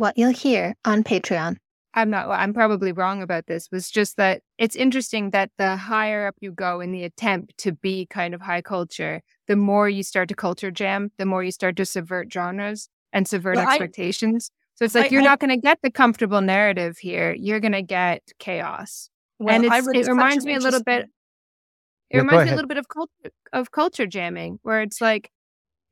what you'll hear on Patreon. I'm probably wrong about this, was just that it's interesting that the higher up you go in the attempt to be kind of high culture, the more you start to culture jam, the more you start to subvert genres and subvert expectations. So it's like, you're not going to get the comfortable narrative here. You're going to get chaos. Well, and it reminds me a little bit. It reminds me a little bit of culture jamming, where it's like,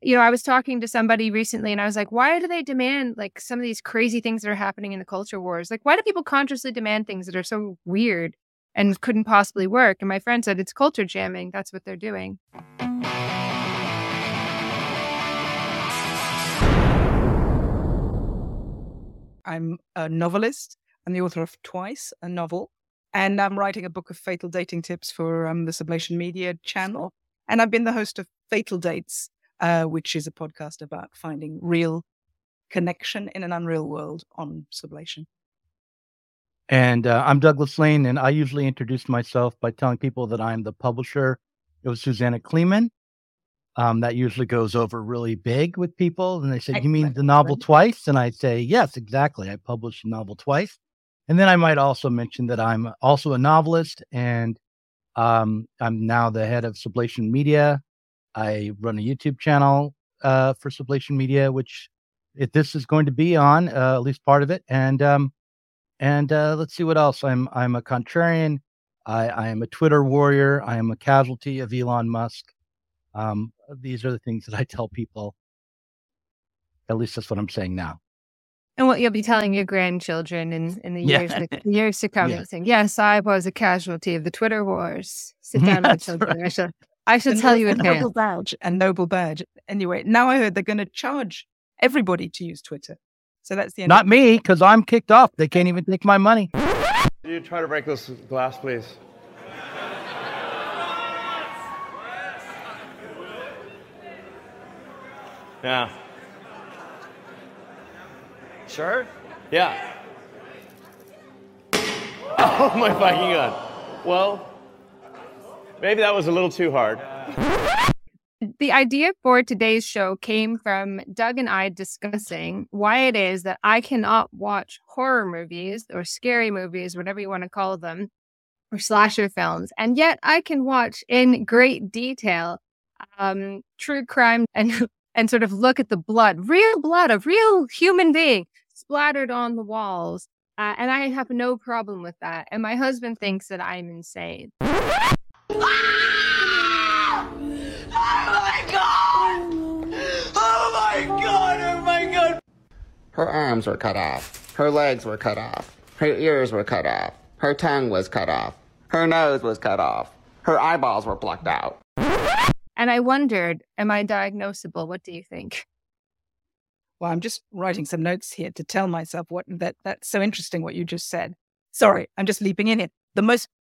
you know, I was talking to somebody recently and I was like, why do they demand like some of these crazy things that are happening in the culture wars? Like, why do people consciously demand things that are so weird and couldn't possibly work? And my friend said, it's culture jamming. That's what they're doing. I'm a novelist. I'm the author of Twice, a novel. And I'm writing a book of fatal dating tips for the Sublation Media channel. And I've been the host of Fatal Dates, which is a podcast about finding real connection in an unreal world on Sublation. And I'm Douglas Lain, and I usually introduce myself by telling people that I'm the publisher of Susanna Kleeman. That usually goes over really big with people. And they say, you mean the novel Twice? And I say, yes, exactly. I published the novel Twice. And then I might also mention that I'm also a novelist, and I'm now the head of Sublation Media. I run a YouTube channel for Sublation Media, which this is going to be on, at least part of it. And let's see what else. I'm a contrarian. I am a Twitter warrior. I am a casualty of Elon Musk. These are the things that I tell people. At least that's what I'm saying now. And what you'll be telling your grandchildren in the years to come. Yeah. Saying, yes, I was a casualty of the Twitter wars. Sit down with children. Right. I should tell you in hand. A noble badge. Anyway, now I heard they're going to charge everybody to use Twitter. So that's the end. Not me, because I'm kicked off. They can't even take my money. Can you try to break this glass, please? Yeah. Sure? Yeah. Oh my fucking God. Well, maybe that was a little too hard. The idea for today's show came from Doug and I discussing why it is that I cannot watch horror movies or scary movies, whatever you want to call them, or slasher films. And yet I can watch in great detail true crime and sort of look at the blood of real human being splattered on the walls. And I have no problem with that. And my husband thinks that I'm insane. Ah! Oh my God! Oh my God! Oh my God! Her arms were cut off. Her legs were cut off. Her ears were cut off. Her tongue was cut off. Her nose was cut off. Her eyeballs were plucked out. And I wondered, am I diagnosable? What do you think? Well, I'm just writing some notes here to tell myself that's so interesting what you just said. Sorry, I'm just leaping in here.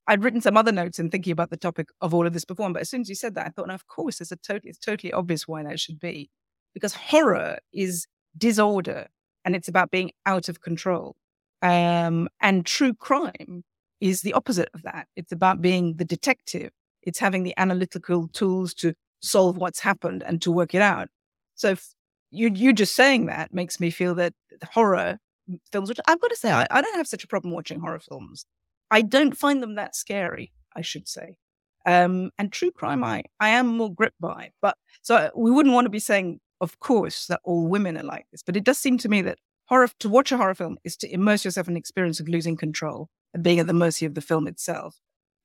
I'd written some other notes in thinking about the topic of all of this before, but as soon as you said that, I thought, no, of course, it's totally obvious why that should be. Because horror is disorder, and it's about being out of control. And true crime is the opposite of that. It's about being the detective. It's having the analytical tools to solve what's happened and to work it out. So you just saying that makes me feel that horror films, which I've got to say, I don't have such a problem watching horror films. I don't find them that scary, I should say. And true crime, I am more gripped by. But so we wouldn't want to be saying, of course, that all women are like this. But it does seem to me that to watch a horror film is to immerse yourself in an experience of losing control and being at the mercy of the film itself.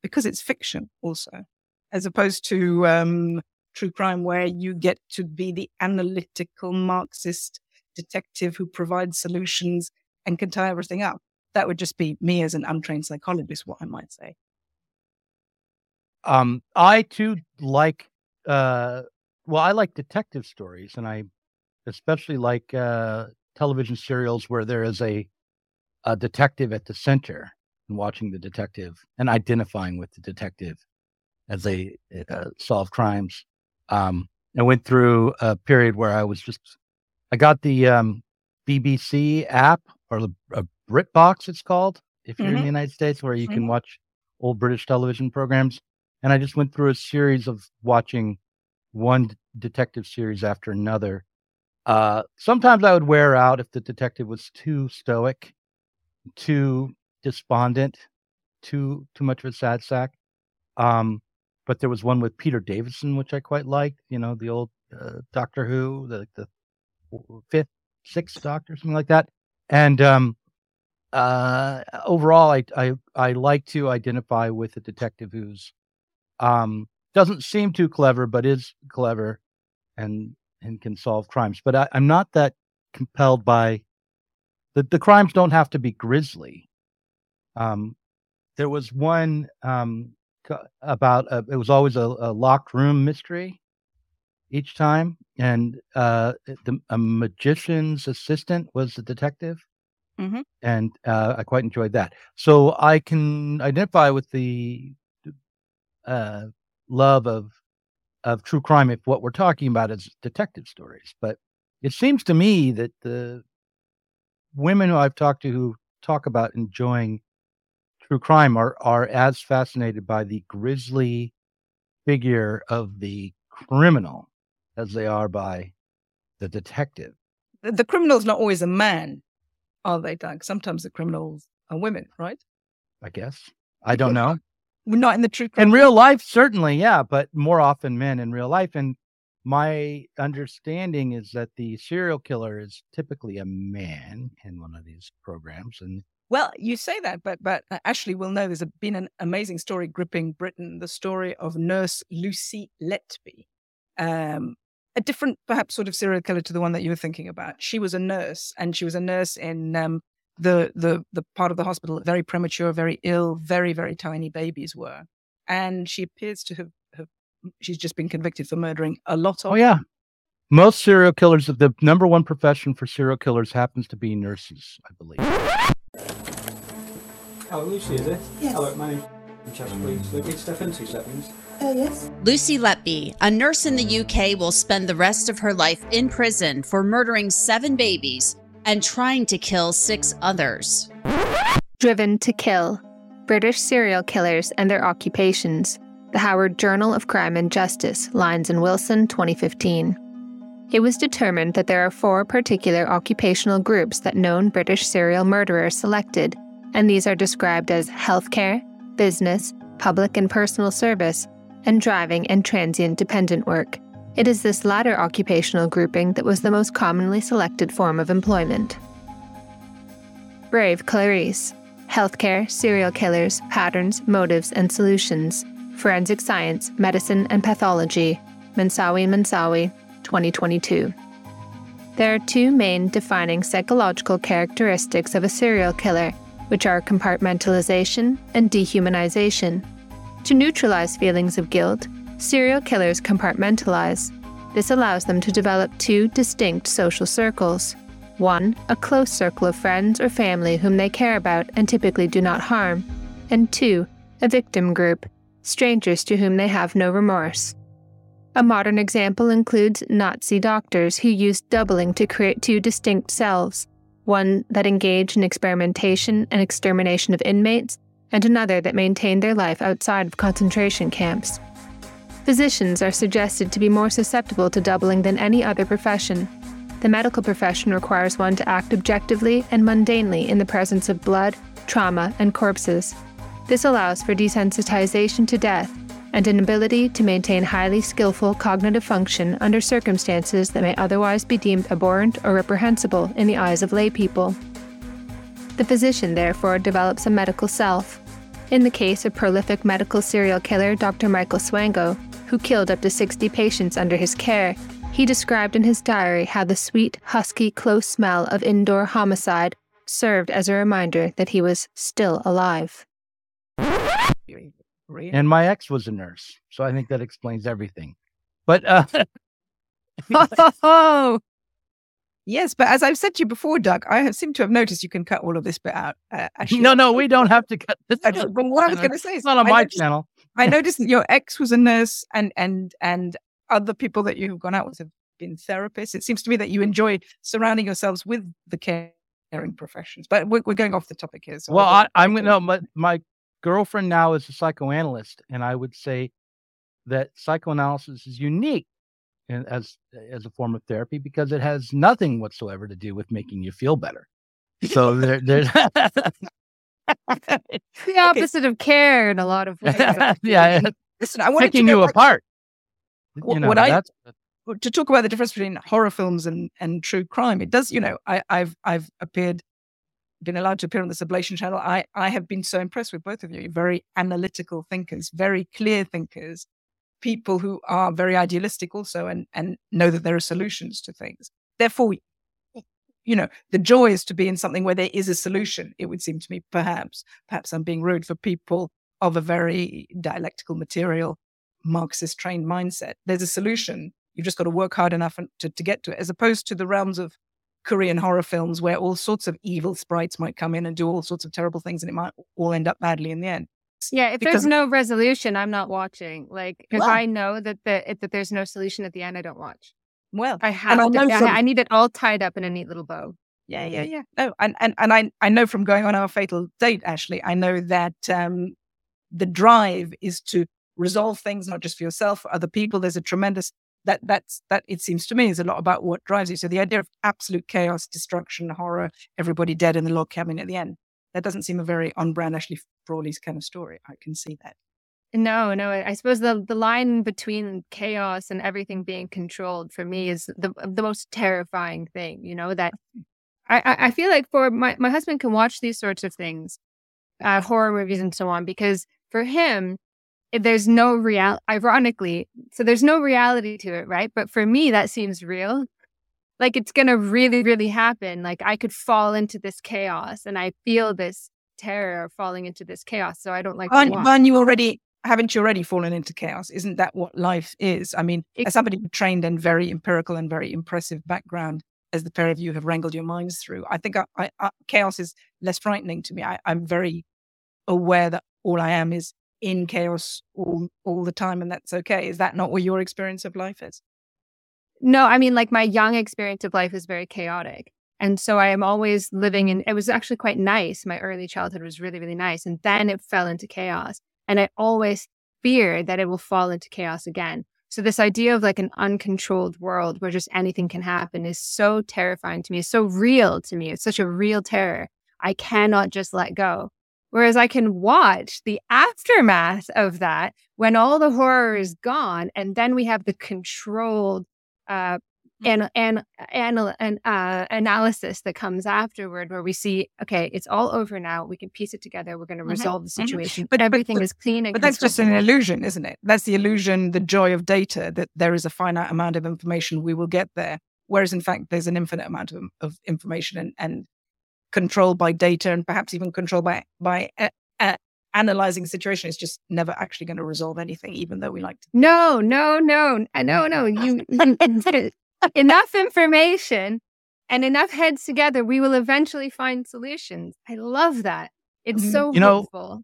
Because it's fiction also, as opposed to true crime, where you get to be the analytical Marxist detective who provides solutions and can tie everything up. That would just be me as an untrained psychologist, what I might say. I too like, I like detective stories, and I especially like television serials where there is a detective at the center. And watching the detective and identifying with the detective as they solve crimes. I went through a period where I got the BBC app, or a BritBox it's called, if you're in the United States, where you can watch old British television programs. And I just went through a series of watching one detective series after another Sometimes I would wear out if the detective was too stoic, too despondent, too much of a sad sack. But there was one with Peter Davison, which I quite liked, you know, the old Doctor Who, the fifth, sixth Doctor, something like that. And overall, I like to identify with a detective who's doesn't seem too clever, but is clever and can solve crimes. But I'm not that compelled by the crimes don't have to be grisly. There was one about it was always a locked room mystery each time, and a magician's assistant was the detective. Mm-hmm. And I quite enjoyed that, so I can identify with the love of true crime if what we're talking about is detective stories. But it seems to me that the women who I've talked to who talk about enjoying true crime are as fascinated by the grisly figure of the criminal as they are by the detective. The criminal's not always a man, are they, Doug? Sometimes the criminals are women, right? I guess. I don't know. We're not in the true crime. In real life, certainly, yeah, but more often men in real life. And my understanding is that the serial killer is typically a man in one of these programs. And well, you say that, but Ashley will know there's been an amazing story gripping Britain, the story of nurse Lucy Letby, a different perhaps sort of serial killer to the one that you were thinking about. She was a nurse, and she was a nurse in the part of the hospital, very premature, very ill, very, very tiny babies were. And she appears to have she's just been convicted for murdering a lot of them. Most serial killers, the number one profession for serial killers happens to be nurses, I believe. Hello, Lucy, is it? Yes. Hello, my name is Charles, please. Let me step in 2 seconds. Oh, yes. Lucy Letby, a nurse in the UK, will spend the rest of her life in prison for murdering 7 babies and trying to kill 6 others. Driven to Kill: British Serial Killers and Their Occupations. The Howard Journal of Crime and Justice, Lyons and Wilson, 2015. It was determined that there are 4 particular occupational groups that known British serial murderers selected, and these are described as healthcare, business, public and personal service, and driving and transient dependent work. It is this latter occupational grouping that was the most commonly selected form of employment. Brave Clarice: Healthcare, Serial Killers, Patterns, Motives, and Solutions. Forensic Science, Medicine, and Pathology. Mensawi, 2022. There are 2 main defining psychological characteristics of a serial killer, which are compartmentalization and dehumanization. To neutralize feelings of guilt, serial killers compartmentalize. This allows them to develop 2 distinct social circles. 1, a close circle of friends or family whom they care about and typically do not harm. And 2, a victim group, strangers to whom they have no remorse. A modern example includes Nazi doctors who used doubling to create 2 distinct selves, one that engaged in experimentation and extermination of inmates, and another that maintained their life outside of concentration camps. Physicians are suggested to be more susceptible to doubling than any other profession. The medical profession requires one to act objectively and mundanely in the presence of blood, trauma, and corpses. This allows for desensitization to death and an ability to maintain highly skillful cognitive function under circumstances that may otherwise be deemed abhorrent or reprehensible in the eyes of lay people. The physician, therefore, develops a medical self. In the case of prolific medical serial killer Dr. Michael Swango, who killed up to 60 patients under his care, he described in his diary how the sweet, husky, close smell of indoor homicide served as a reminder that he was still alive. And my ex was a nurse, so I think that explains everything. But yes, but as I've said to you before, Doug, seem to have noticed you can cut all of this bit out. No, we don't have to cut this. But what I was going to say is, it's not on my channel. I noticed that your ex was a nurse, and other people that you've gone out with have been therapists. It seems to me that you enjoy surrounding yourselves with the caring professions. But we're going off the topic here. So my girlfriend now is a psychoanalyst, and I would say that psychoanalysis is unique as a form of therapy because it has nothing whatsoever to do with making you feel better. So there's the opposite of care in a lot of ways. Yeah. Listen, I want to pick you apart. You know, to talk about the difference between horror films and true crime. It does, you know, I've been allowed to appear on the Sublation channel. I have been so impressed with both of you. Very analytical thinkers, very clear thinkers, people who are very idealistic also and know that there are solutions to things. Therefore, you know, the joy is to be in something where there is a solution, it would seem to me, perhaps I'm being rude, for people of a very dialectical material, Marxist-trained mindset. There's a solution. You've just got to work hard enough to get to it, as opposed to the realms of Korean horror films where all sorts of evil sprites might come in and do all sorts of terrible things, and it might all end up badly in the end. Yeah, if there's no resolution, I'm not watching. Like, because I know that there's no solution at the end, I don't watch. Well, I need it all tied up in a neat little bow. Yeah. No, and I know from going on our fatal date, Ashley, I know that the drive is to resolve things, not just for yourself, for other people. There's a tremendous that it seems to me is a lot about what drives you. So the idea of absolute chaos, destruction, horror, everybody dead in the log cabin at the end, that doesn't seem a very on-brand Ashley Frawley's kind of story. I can see that. No. I suppose the line between chaos and everything being controlled for me is the most terrifying thing, you know, that I feel like for my husband can watch these sorts of things, horror movies and so on, because for him, there's no ironically, so there's no reality to it, right? But for me, that seems real. Like it's going to really, really happen. Like I could fall into this chaos and I feel this terror falling into this chaos. So I don't like to watch. Haven't you already fallen into chaos? Isn't that what life is? I mean, as somebody who trained in very empirical and very impressive background, as the pair of you have wrangled your minds through, I think chaos is less frightening to me. I'm very aware that all I am is in chaos all the time, and that's okay. Is that not what your experience of life is? No, I mean, like my young experience of life is very chaotic. And so I am always living in, it was actually quite nice. My early childhood was really, really nice. And then it fell into chaos. And I always fear that it will fall into chaos again. So this idea of like an uncontrolled world where just anything can happen is so terrifying to me. It's so real to me. It's such a real terror. I cannot just let go. Whereas I can watch the aftermath of that when all the horror is gone. And then we have the controlled analysis that comes afterward, where we see, okay, it's all over now. We can piece it together. We're going to resolve the situation. But everything is clean. But that's just an illusion, isn't it? That's the illusion, the joy of data, that there is a finite amount of information. We will get there. Whereas, in fact, there's an infinite amount of information and control by data, and perhaps even control by analyzing the situation is just never actually going to resolve anything, even though we like to. No. You enough information and enough heads together, we will eventually find solutions. I love that. It's so wonderful.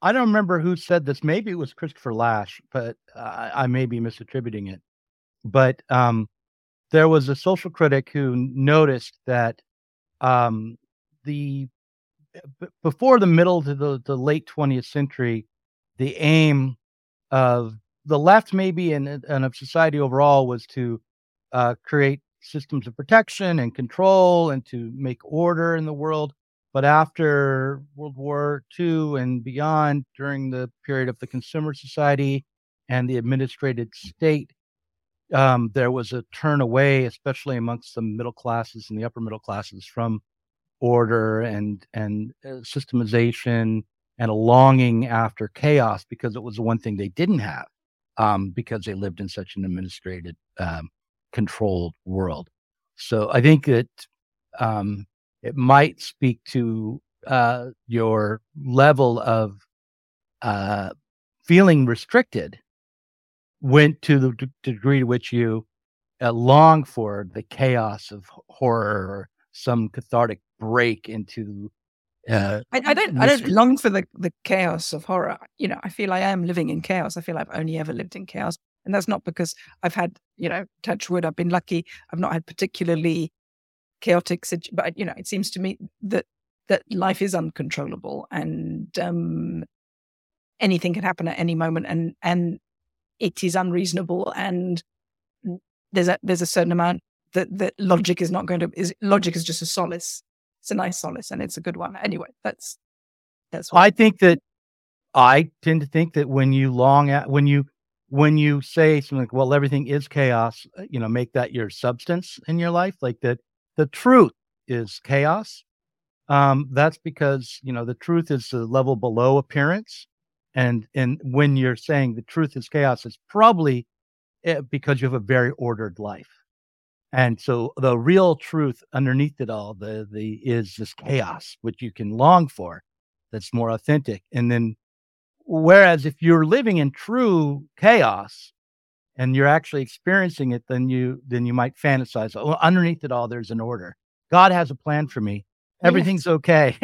I don't remember who said this. Maybe it was Christopher Lash, but I may be misattributing it. But there was a social critic who noticed that before the middle to the late 20th century, the aim of the left maybe and of society overall was to create systems of protection and control and to make order in the world. But after World War II and beyond, during the period of the consumer society and the administrated state, there was a turn away, especially amongst the middle classes and the upper middle classes, from order and systemization, and a longing after chaos, because it was the one thing they didn't have, because they lived in such an administrated, controlled world. So I think that it might speak to your level of feeling restricted went to the degree to which you long for the chaos of horror or some cathartic break into I don't long for the chaos of horror. You know, I feel I am living in chaos. I feel I've only ever lived in chaos. And that's not because I've had, you know, touch wood, I've been lucky. I've not had particularly chaotic, but, you know, it seems to me that life is uncontrollable, and anything can happen at any moment, and it is unreasonable, and there's a certain amount that logic is not going to, logic is just a solace. It's a nice solace and it's a good one. Anyway, that's what I tend to think that when you long at, when you say something like, well, everything is chaos, you know, make that your substance in your life, like that the truth is chaos. That's because, you know, the truth is the level below appearance. And when you're saying the truth is chaos, it's probably because you have a very ordered life. And so the real truth underneath it all, the is this chaos, which you can long for, that's more authentic. And then, whereas if you're living in true chaos and you're actually experiencing it, then you might fantasize, oh, underneath it all, there's an order. God has a plan for me. Everything's okay.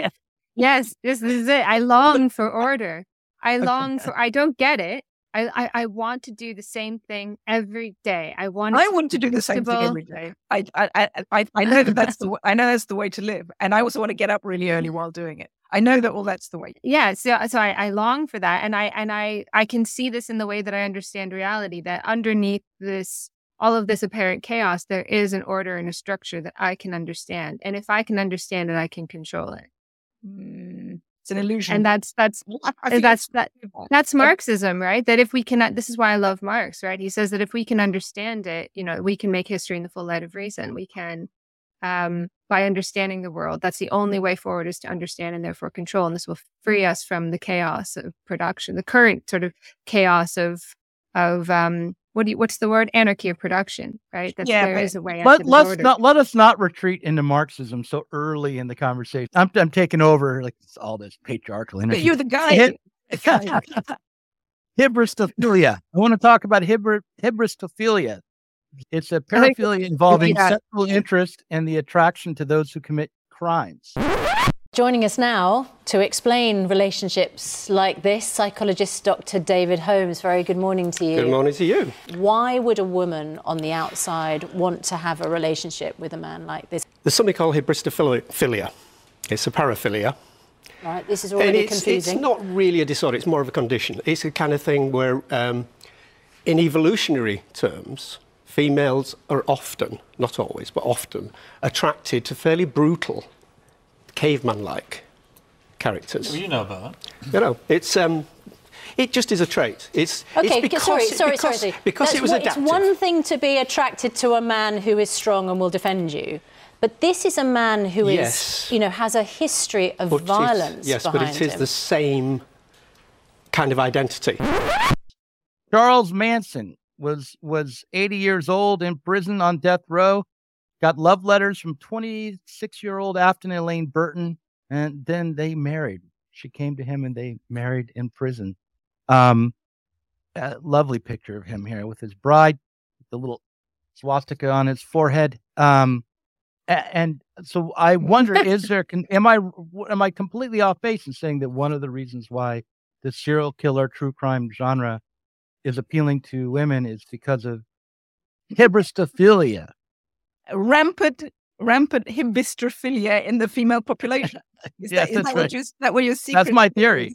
Yes, this is it. I long for order. I don't get it. I want to do the same thing every day. I want to do the same thing every day. I know that that's the way to live, and I also want to get up really early while doing it. I know that all that's the way. Yeah. So I long for that, and I can see this in the way that I understand reality. That underneath this, all of this apparent chaos, there is an order and a structure that I can understand, and if I can understand it, I can control it. Mm. It's an illusion, and that's Marxism, right? That if we cannot, this is why I love Marx, right? He says that if we can understand it, you know, we can make history in the full light of reason. We can, by understanding the world, that's the only way forward, is to understand and therefore control. And this will free us from the chaos of production, the current sort of chaos of what's the word? Anarchy of production, right? There is a way. Let us not retreat into Marxism so early in the conversation. I'm taking over like all this patriarchal energy. But you're the guy. Hybristophilia. I want to talk about hybristophilia. It's a paraphilia involving sexual interest and the attraction to those who commit crimes. Joining us now to explain relationships like this, psychologist Dr. David Holmes. Very good morning to you. Good morning to you. Why would a woman on the outside want to have a relationship with a man like this? There's something called hybristophilia. It's a paraphilia. Right, this is already confusing. It's not really a disorder, it's more of a condition. It's a kind of thing where, in evolutionary terms, females are often, not always, but often, attracted to fairly brutal, caveman-like characters. Well, you know about that. You know, it's it just is a trait. It's okay. It's sorry. Because it was adaptive. It's one thing to be attracted to a man who is strong and will defend you, but this is a man who is, you know, has a history of violence. Yes, but it is the same kind of identity. Charles Manson was 80 years old, in prison on death row. Got love letters from 26-year-old Afton Elaine Burton, and then they married. She came to him, and they married in prison. A lovely picture of him here with his bride, with the little swastika on his forehead. And so I wonder, am I completely off base in saying that one of the reasons why the serial killer true crime genre is appealing to women is because of hybristophilia? Rampant hybristophilia in the female population. Is that what you're seeking? That's my theory.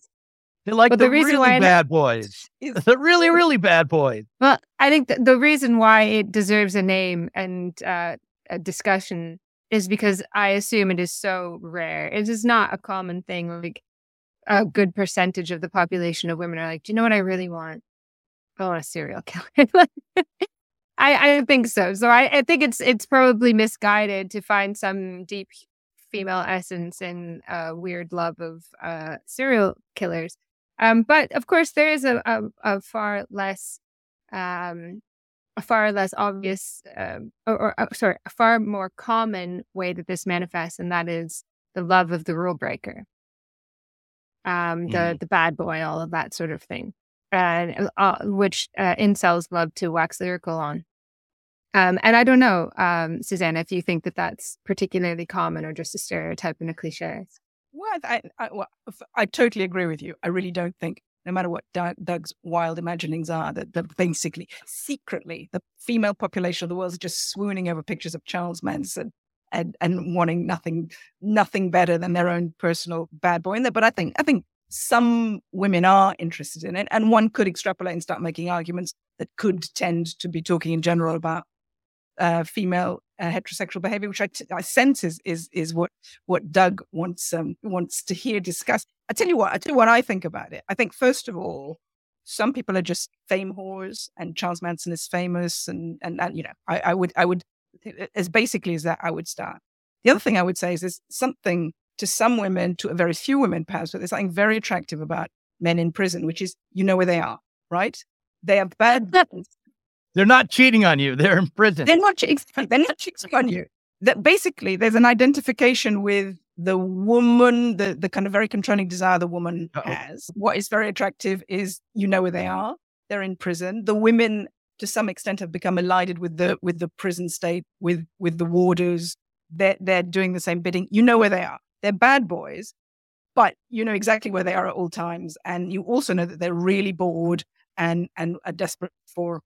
They're like the really bad boys. The really, really bad boys. Well, I think the reason why it deserves a name and a discussion is because I assume it is so rare. It is not a common thing. Like a good percentage of the population of women are like, do you know what I really want? I want a serial killer. I don't think so. So I think it's probably misguided to find some deep female essence in weird love of serial killers. But of course, there is a far less obvious, a far more common way that this manifests, and that is the love of the rule breaker, the bad boy, all of that sort of thing. Which incels love to wax lyrical on. And I don't know, Susanna, if you think that that's particularly common or just a stereotype and a cliche. Well, I totally agree with you. I really don't think, no matter what Doug's wild imaginings are, that basically, secretly, the female population of the world is just swooning over pictures of Charles Manson and wanting nothing better than their own personal bad boy in there. But I think some women are interested in it, and one could extrapolate and start making arguments that could tend to be talking in general about female heterosexual behavior, which I sense is what Doug wants to hear discussed. I tell you what I think about it. I think, first of all, some people are just fame whores, and Charles Manson is famous, and you know, I would as basically as that I would start. The other thing I would say is there's something to some women, to a very few women perhaps, but there's something very attractive about men in prison, which is, you know where they are, right? They are bad. They're not cheating on you. They're in prison. They're not cheating on you. That basically, there's an identification with the woman, the kind of very controlling desire the woman has. What is very attractive is, you know where they are. They're in prison. The women, to some extent, have become allied with the prison state, with the warders. They're doing the same bidding. You know where they are. They're bad boys, but you know exactly where they are at all times. And you also know that they're really bored and are desperate for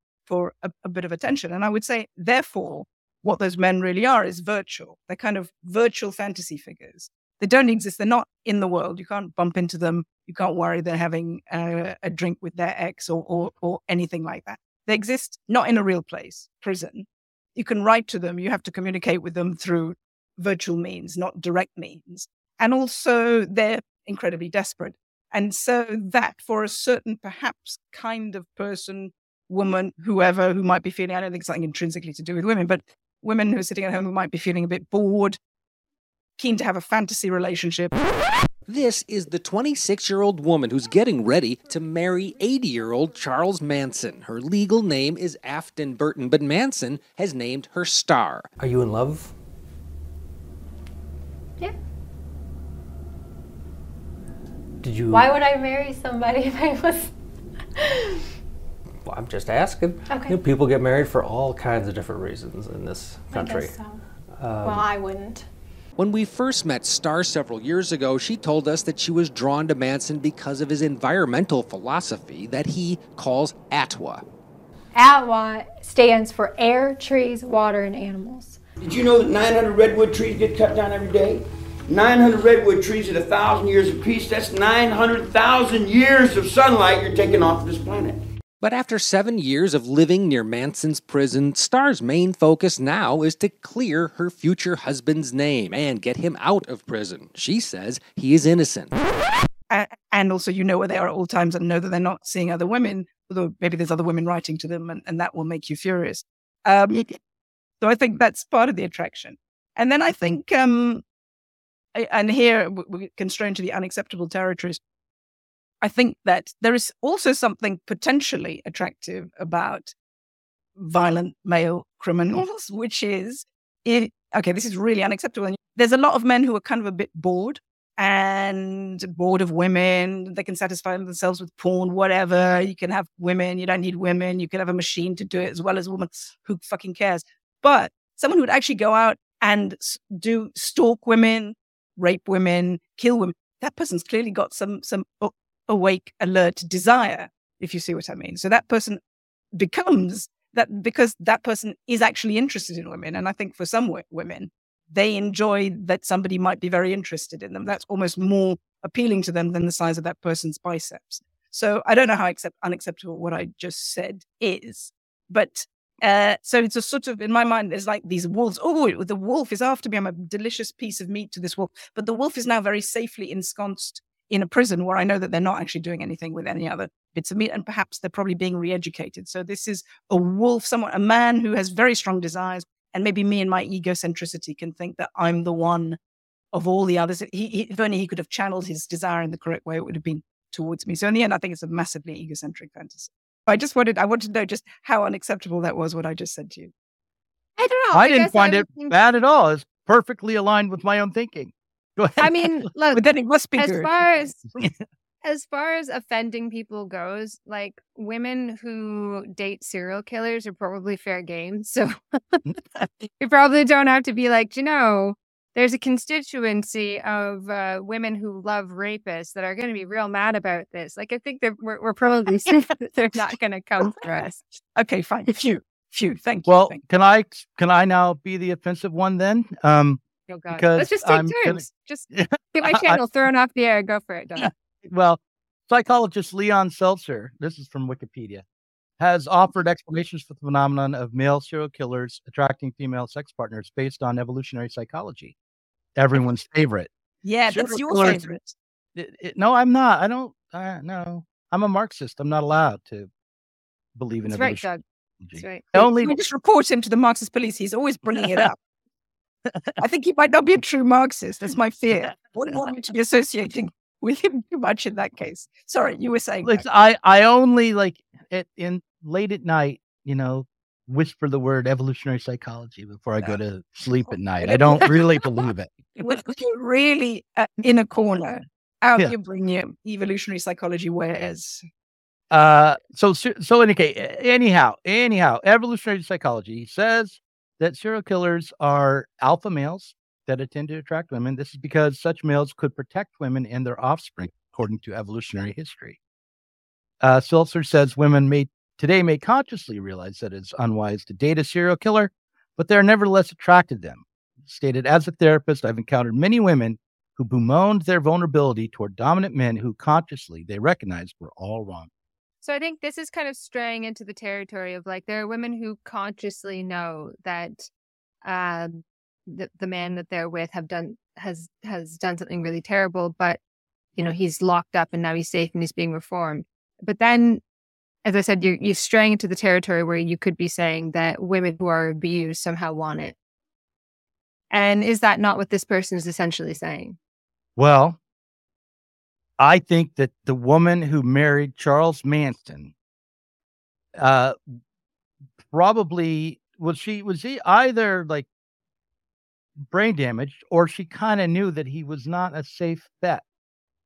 a bit of attention. And I would say, therefore, what those men really are is virtual. They're kind of virtual fantasy figures. They don't exist. They're not in the world. You can't bump into them. You can't worry they're having a drink with their ex or anything like that. They exist not in a real place, prison. You can write to them. You have to communicate with them through virtual means, not direct means. And also, they're incredibly desperate. And so that, for a certain perhaps kind of person, woman, whoever, who might be feeling, I don't think it's something intrinsically to do with women, but women who are sitting at home who might be feeling a bit bored, keen to have a fantasy relationship. This is the 26-year-old woman who's getting ready to marry 80-year-old Charles Manson. Her legal name is Afton Burton, but Manson has named her star. Are you in love? Yeah. Did you... Why would I marry somebody if I was... I'm just asking. Okay. You know, people get married for all kinds of different reasons in this country. I guess so. Well, I wouldn't. When we first met Star several years ago, she told us that she was drawn to Manson because of his environmental philosophy that he calls ATWA. ATWA stands for air, trees, water, and animals. Did you know that 900 redwood trees get cut down every day? 900 redwood trees at 1,000 years apiece. That's 900,000 years of sunlight you're taking off this planet. But after 7 years of living near Manson's prison, Star's main focus now is to clear her future husband's name and get him out of prison. She says he is innocent. And also, you know where they are at all times and know that they're not seeing other women, although maybe there's other women writing to them, and that will make you furious. So I think that's part of the attraction. And then I think, and here we're constrained to the unacceptable territories, I think that there is also something potentially attractive about violent male criminals, which is, okay, this is really unacceptable. There's a lot of men who are kind of a bit bored and bored of women. They can satisfy themselves with porn, whatever. You can have women. You don't need women. You can have a machine to do it as well as a woman. Who fucking cares? But someone who would actually go out and stalk women, rape women, kill women, that person's clearly got some awake, alert desire, if you see what I mean. So that person becomes that because that person is actually interested in women. And I think for some women, they enjoy that somebody might be very interested in them. That's almost more appealing to them than the size of that person's biceps. So I don't know how unacceptable what I just said is, but so it's a sort of, in my mind, there's like these wolves. Oh, the wolf is after me. I'm a delicious piece of meat to this wolf. But the wolf is now very safely ensconced in a prison where I know that they're not actually doing anything with any other bits of meat, and perhaps they're probably being re-educated. So this is a wolf, someone, a man who has very strong desires, and maybe me and my egocentricity can think that I'm the one of all the others. If only he could have channeled his desire in the correct way, it would have been towards me. So in the end, I think it's a massively egocentric fantasy. I wanted to know just how unacceptable that was, what I just said to you. I don't know. I didn't find it bad at all. It's perfectly aligned with my own thinking. I mean, look, but then it must be good. As far as offending people goes, like, women who date serial killers are probably fair game. So you probably don't have to be like, you know, there's a constituency of women who love rapists that are going to be real mad about this. Like, I think that we're probably safe that they're not going to come for us. Okay, fine. Phew. Thank you. Well, can I now be the offensive one then? Oh God. Because let's just take turns. Just get my channel thrown off the air. Go for it, Doug. Well, psychologist Leon Seltzer, this is from Wikipedia, has offered explanations for the phenomenon of male serial killers attracting female sex partners based on evolutionary psychology. Everyone's favorite. Yeah, serial that's your killers. Favorite. No, I'm not. I don't. No, I'm a Marxist. I'm not allowed to believe in evolution. Right, Doug. That's right. We just report him to the Marxist police. He's always bringing it up. I think he might not be a true Marxist. That's my fear. Wouldn't want me to be associating with him too much in that case. Sorry, you were saying. Like, I only like in late at night, you know, whisper the word evolutionary psychology before I go to sleep at night. I don't really believe it. You're really in a corner. Out here, bring you evolutionary psychology. Whereas, anyhow, evolutionary psychology says that serial killers are alpha males that tend to attract women. This is because such males could protect women and their offspring, according to evolutionary history. Seltzer says women may consciously realize that it's unwise to date a serial killer, but they're nevertheless attracted to them. Stated as a therapist, I've encountered many women who bemoaned their vulnerability toward dominant men who consciously they recognized were all wrong. So I think this is kind of straying into the territory of like, there are women who consciously know that the man that they're with has done something really terrible, but, you know, he's locked up and now he's safe and he's being reformed. But then, as I said, you're straying into the territory where you could be saying that women who are abused somehow want it. And is that not what this person is essentially saying? Well, I think that the woman who married Charles Manson probably was either like brain damaged or she kind of knew that he was not a safe bet.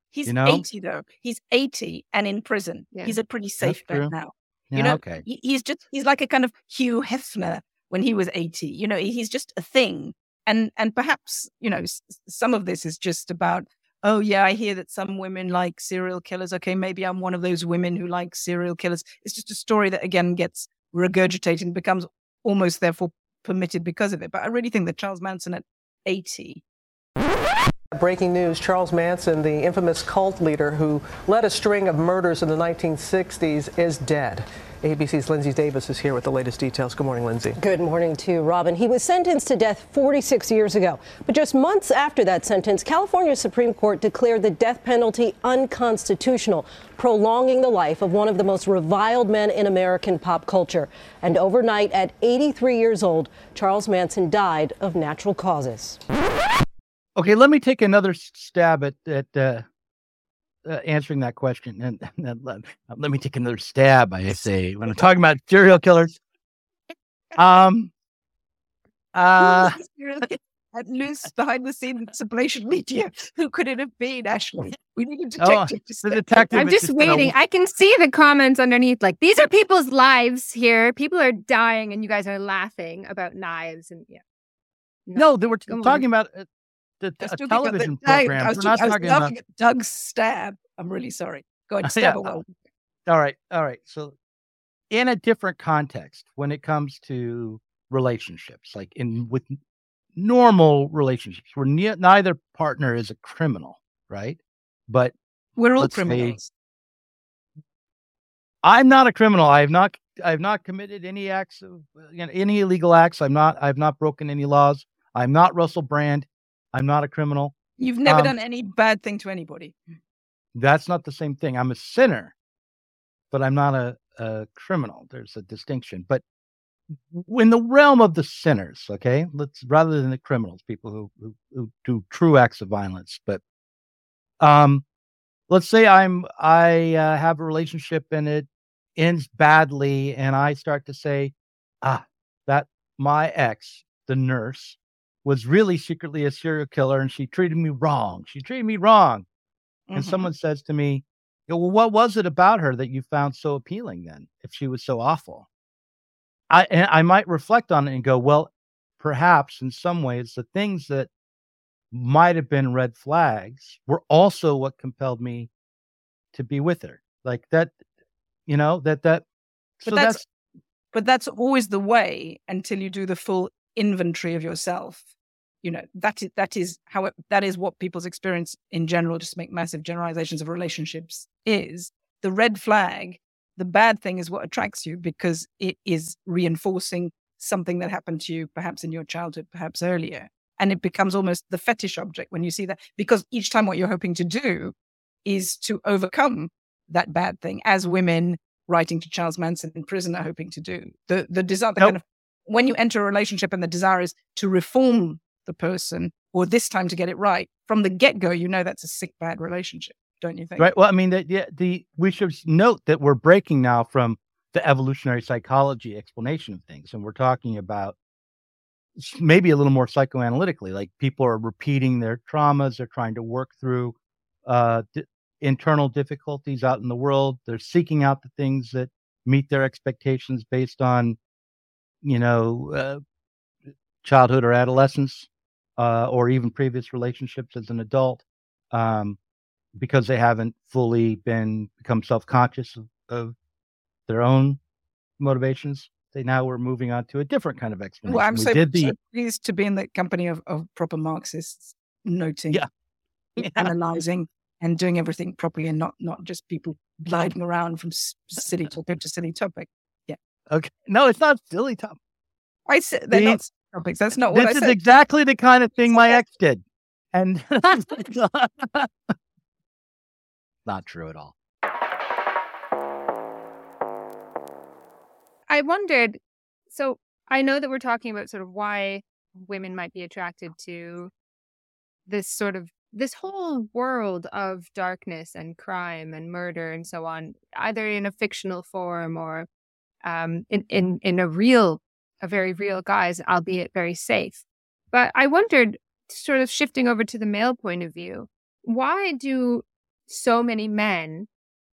He's 80 though. He's 80 and in prison. Yeah. He's a pretty safe bet now. Yeah, you know, okay. He's like a kind of Hugh Hefner when he was 80. You know, he's just a thing. And perhaps, you know, some of this is just about, oh, yeah, I hear that some women like serial killers. Okay, maybe I'm one of those women who like serial killers. It's just a story that, again, gets regurgitated and becomes almost, therefore, permitted because of it. But I really think that Charles Manson at 80. Breaking news, Charles Manson, the infamous cult leader who led a string of murders in the 1960s, is dead. ABC's Lindsay Davis is here with the latest details. Good morning, Lindsay. Good morning to you, Robin. He was sentenced to death 46 years ago. But just months after that sentence, California's Supreme Court declared the death penalty unconstitutional, prolonging the life of one of the most reviled men in American pop culture. And overnight, at 83 years old, Charles Manson died of natural causes. Okay, let me take another stab at answering that question, and let me take another stab. I say when I'm talking about serial killers, at loose behind the scenes Sublation Media. Who could it have been, Ashley? We need a detective. I'm just waiting. I can see the comments underneath. Like, these are people's lives here. People are dying, and you guys are laughing about knives and No, they were talking about. A television program. I was talking about Doug's stab. I'm really sorry. Go ahead, stab away. All right. So, in a different context, when it comes to relationships, like with normal relationships, where neither partner is a criminal, right? But we're all criminals. Say, I'm not a criminal. I have not committed any acts of any illegal acts. I've not broken any laws. I'm not Russell Brand. I'm not a criminal. You've never done any bad thing to anybody. That's not the same thing. I'm a sinner, but I'm not a criminal. There's a distinction. But in the realm of the sinners, okay, rather than the criminals, people who do true acts of violence. But let's say I have a relationship and it ends badly, and I start to say, that my ex, the nurse, was really secretly a serial killer, and she treated me wrong. Mm-hmm. And someone says to me, well, what was it about her that you found so appealing then, if she was so awful? I might reflect on it and go, well, perhaps in some ways the things that might have been red flags were also what compelled me to be with her. Like that, you know, that. But so that's always the way until you do the full inventory of yourself. You know, that is what people's experience in general, just to make massive generalizations of relationships, is the red flag The bad thing is what attracts you, because it is reinforcing something that happened to you, perhaps in your childhood, perhaps earlier. And it becomes almost the fetish object when you see that, because each time what you're hoping to do is to overcome that bad thing, as women writing to Charles Manson in prison are hoping to do. The desire, the kind of, when you enter a relationship and the desire is to reform the person, or this time to get it right, from the get-go, you know that's a sick, bad relationship, don't you think? Right. Well, I mean, we should note that we're breaking now from the evolutionary psychology explanation of things, and we're talking about maybe a little more psychoanalytically, like people are repeating their traumas, they're trying to work through internal difficulties out in the world, they're seeking out the things that meet their expectations based on, childhood or adolescence, or even previous relationships as an adult, because they haven't fully become self-conscious of their own motivations. Now we're moving on to a different kind of explanation. Well, I'm so pleased to be in the company of proper Marxists, noting, analyzing, and doing everything properly, and not just people gliding around from silly topic to silly topic. Yeah. Okay. No, it's not silly topic. I said they're not silly topics. That's not what I said. This is exactly the kind of thing my ex did, and not true at all. I wondered, so I know that we're talking about sort of why women might be attracted to this whole world of darkness and crime and murder and so on, either in a fictional form or in a very real guise, albeit very safe. But I wondered, sort of shifting over to the male point of view, why do so many men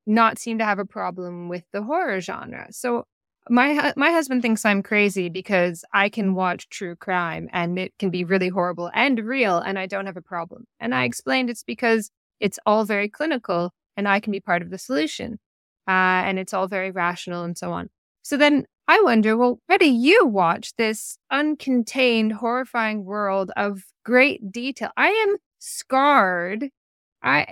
not seem to have a problem with the horror genre? So My husband thinks I'm crazy because I can watch true crime and it can be really horrible and real, and I don't have a problem. And I explained it's because it's all very clinical and I can be part of the solution, and it's all very rational and so on. So then I wonder, well, why do you watch this uncontained, horrifying world of great detail? I am scarred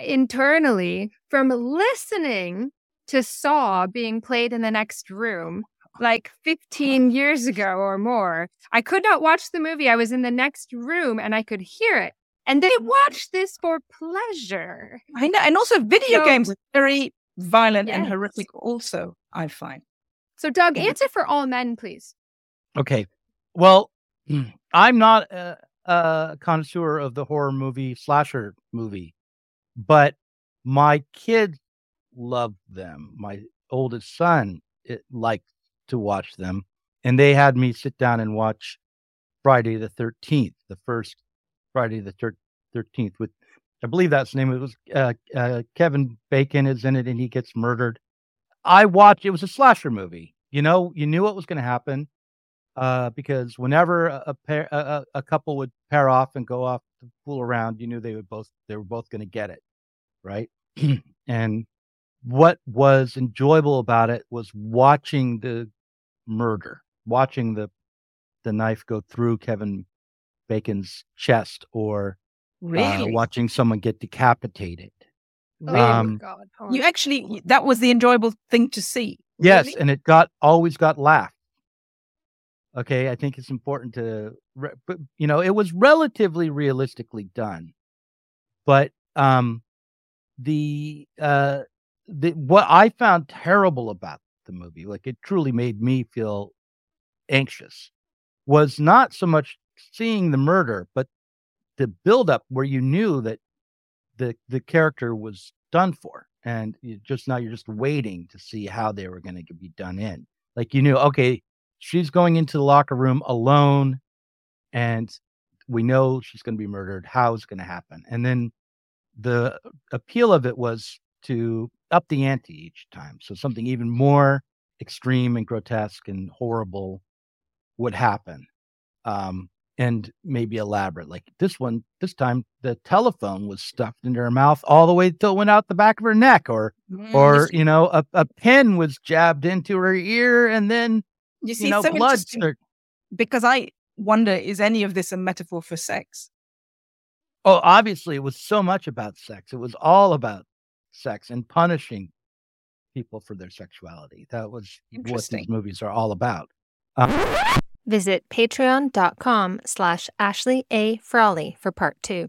internally from listening to Saw being played in the next room. Like 15 years ago or more, I could not watch the movie. I was in the next room and I could hear it. And they watched this for pleasure. I know. And also video games are very violent and horrific also, I find. So, Doug, answer for all men, please. Okay. Well, I'm not a connoisseur of the horror movie, slasher movie, but my kids love them. My oldest son liked to watch them, and they had me sit down and watch Friday the 13th, the first Friday the 13th, with, I believe that's the name. It was Kevin Bacon is in it, and he gets murdered. It was a slasher movie. You knew what was going to happen, because whenever a couple would pair off and go off to fool around, you knew they were both going to get it, right? And what was enjoyable about it was watching the murder, watching the knife go through Kevin Bacon's chest, or watching someone get decapitated. Really? God. Oh. You actually, that was the enjoyable thing to see. Yes, really? And it always got laughed. Okay, I think it's important to, it was relatively realistically done, but what I found terrible about the movie, like it truly made me feel anxious, was not so much seeing the murder, but the buildup where you knew that the character was done for, and you're just waiting to see how they were going to be done in. Like you knew, okay, she's going into the locker room alone, and we know she's going to be murdered. How is it going to happen? And then the appeal of it was to up the ante each time. So something even more extreme and grotesque and horrible would happen, and maybe elaborate. Like this time, the telephone was stuffed into her mouth all the way till it went out the back of her neck, or a pin was jabbed into her ear, and then so blood. Because I wonder, is any of this a metaphor for sex? Oh, obviously, it was so much about sex. It was all about sex and punishing people for their sexuality. That was what these movies are all about. Visit patreon.com/Ashley A. Frawley for part 2.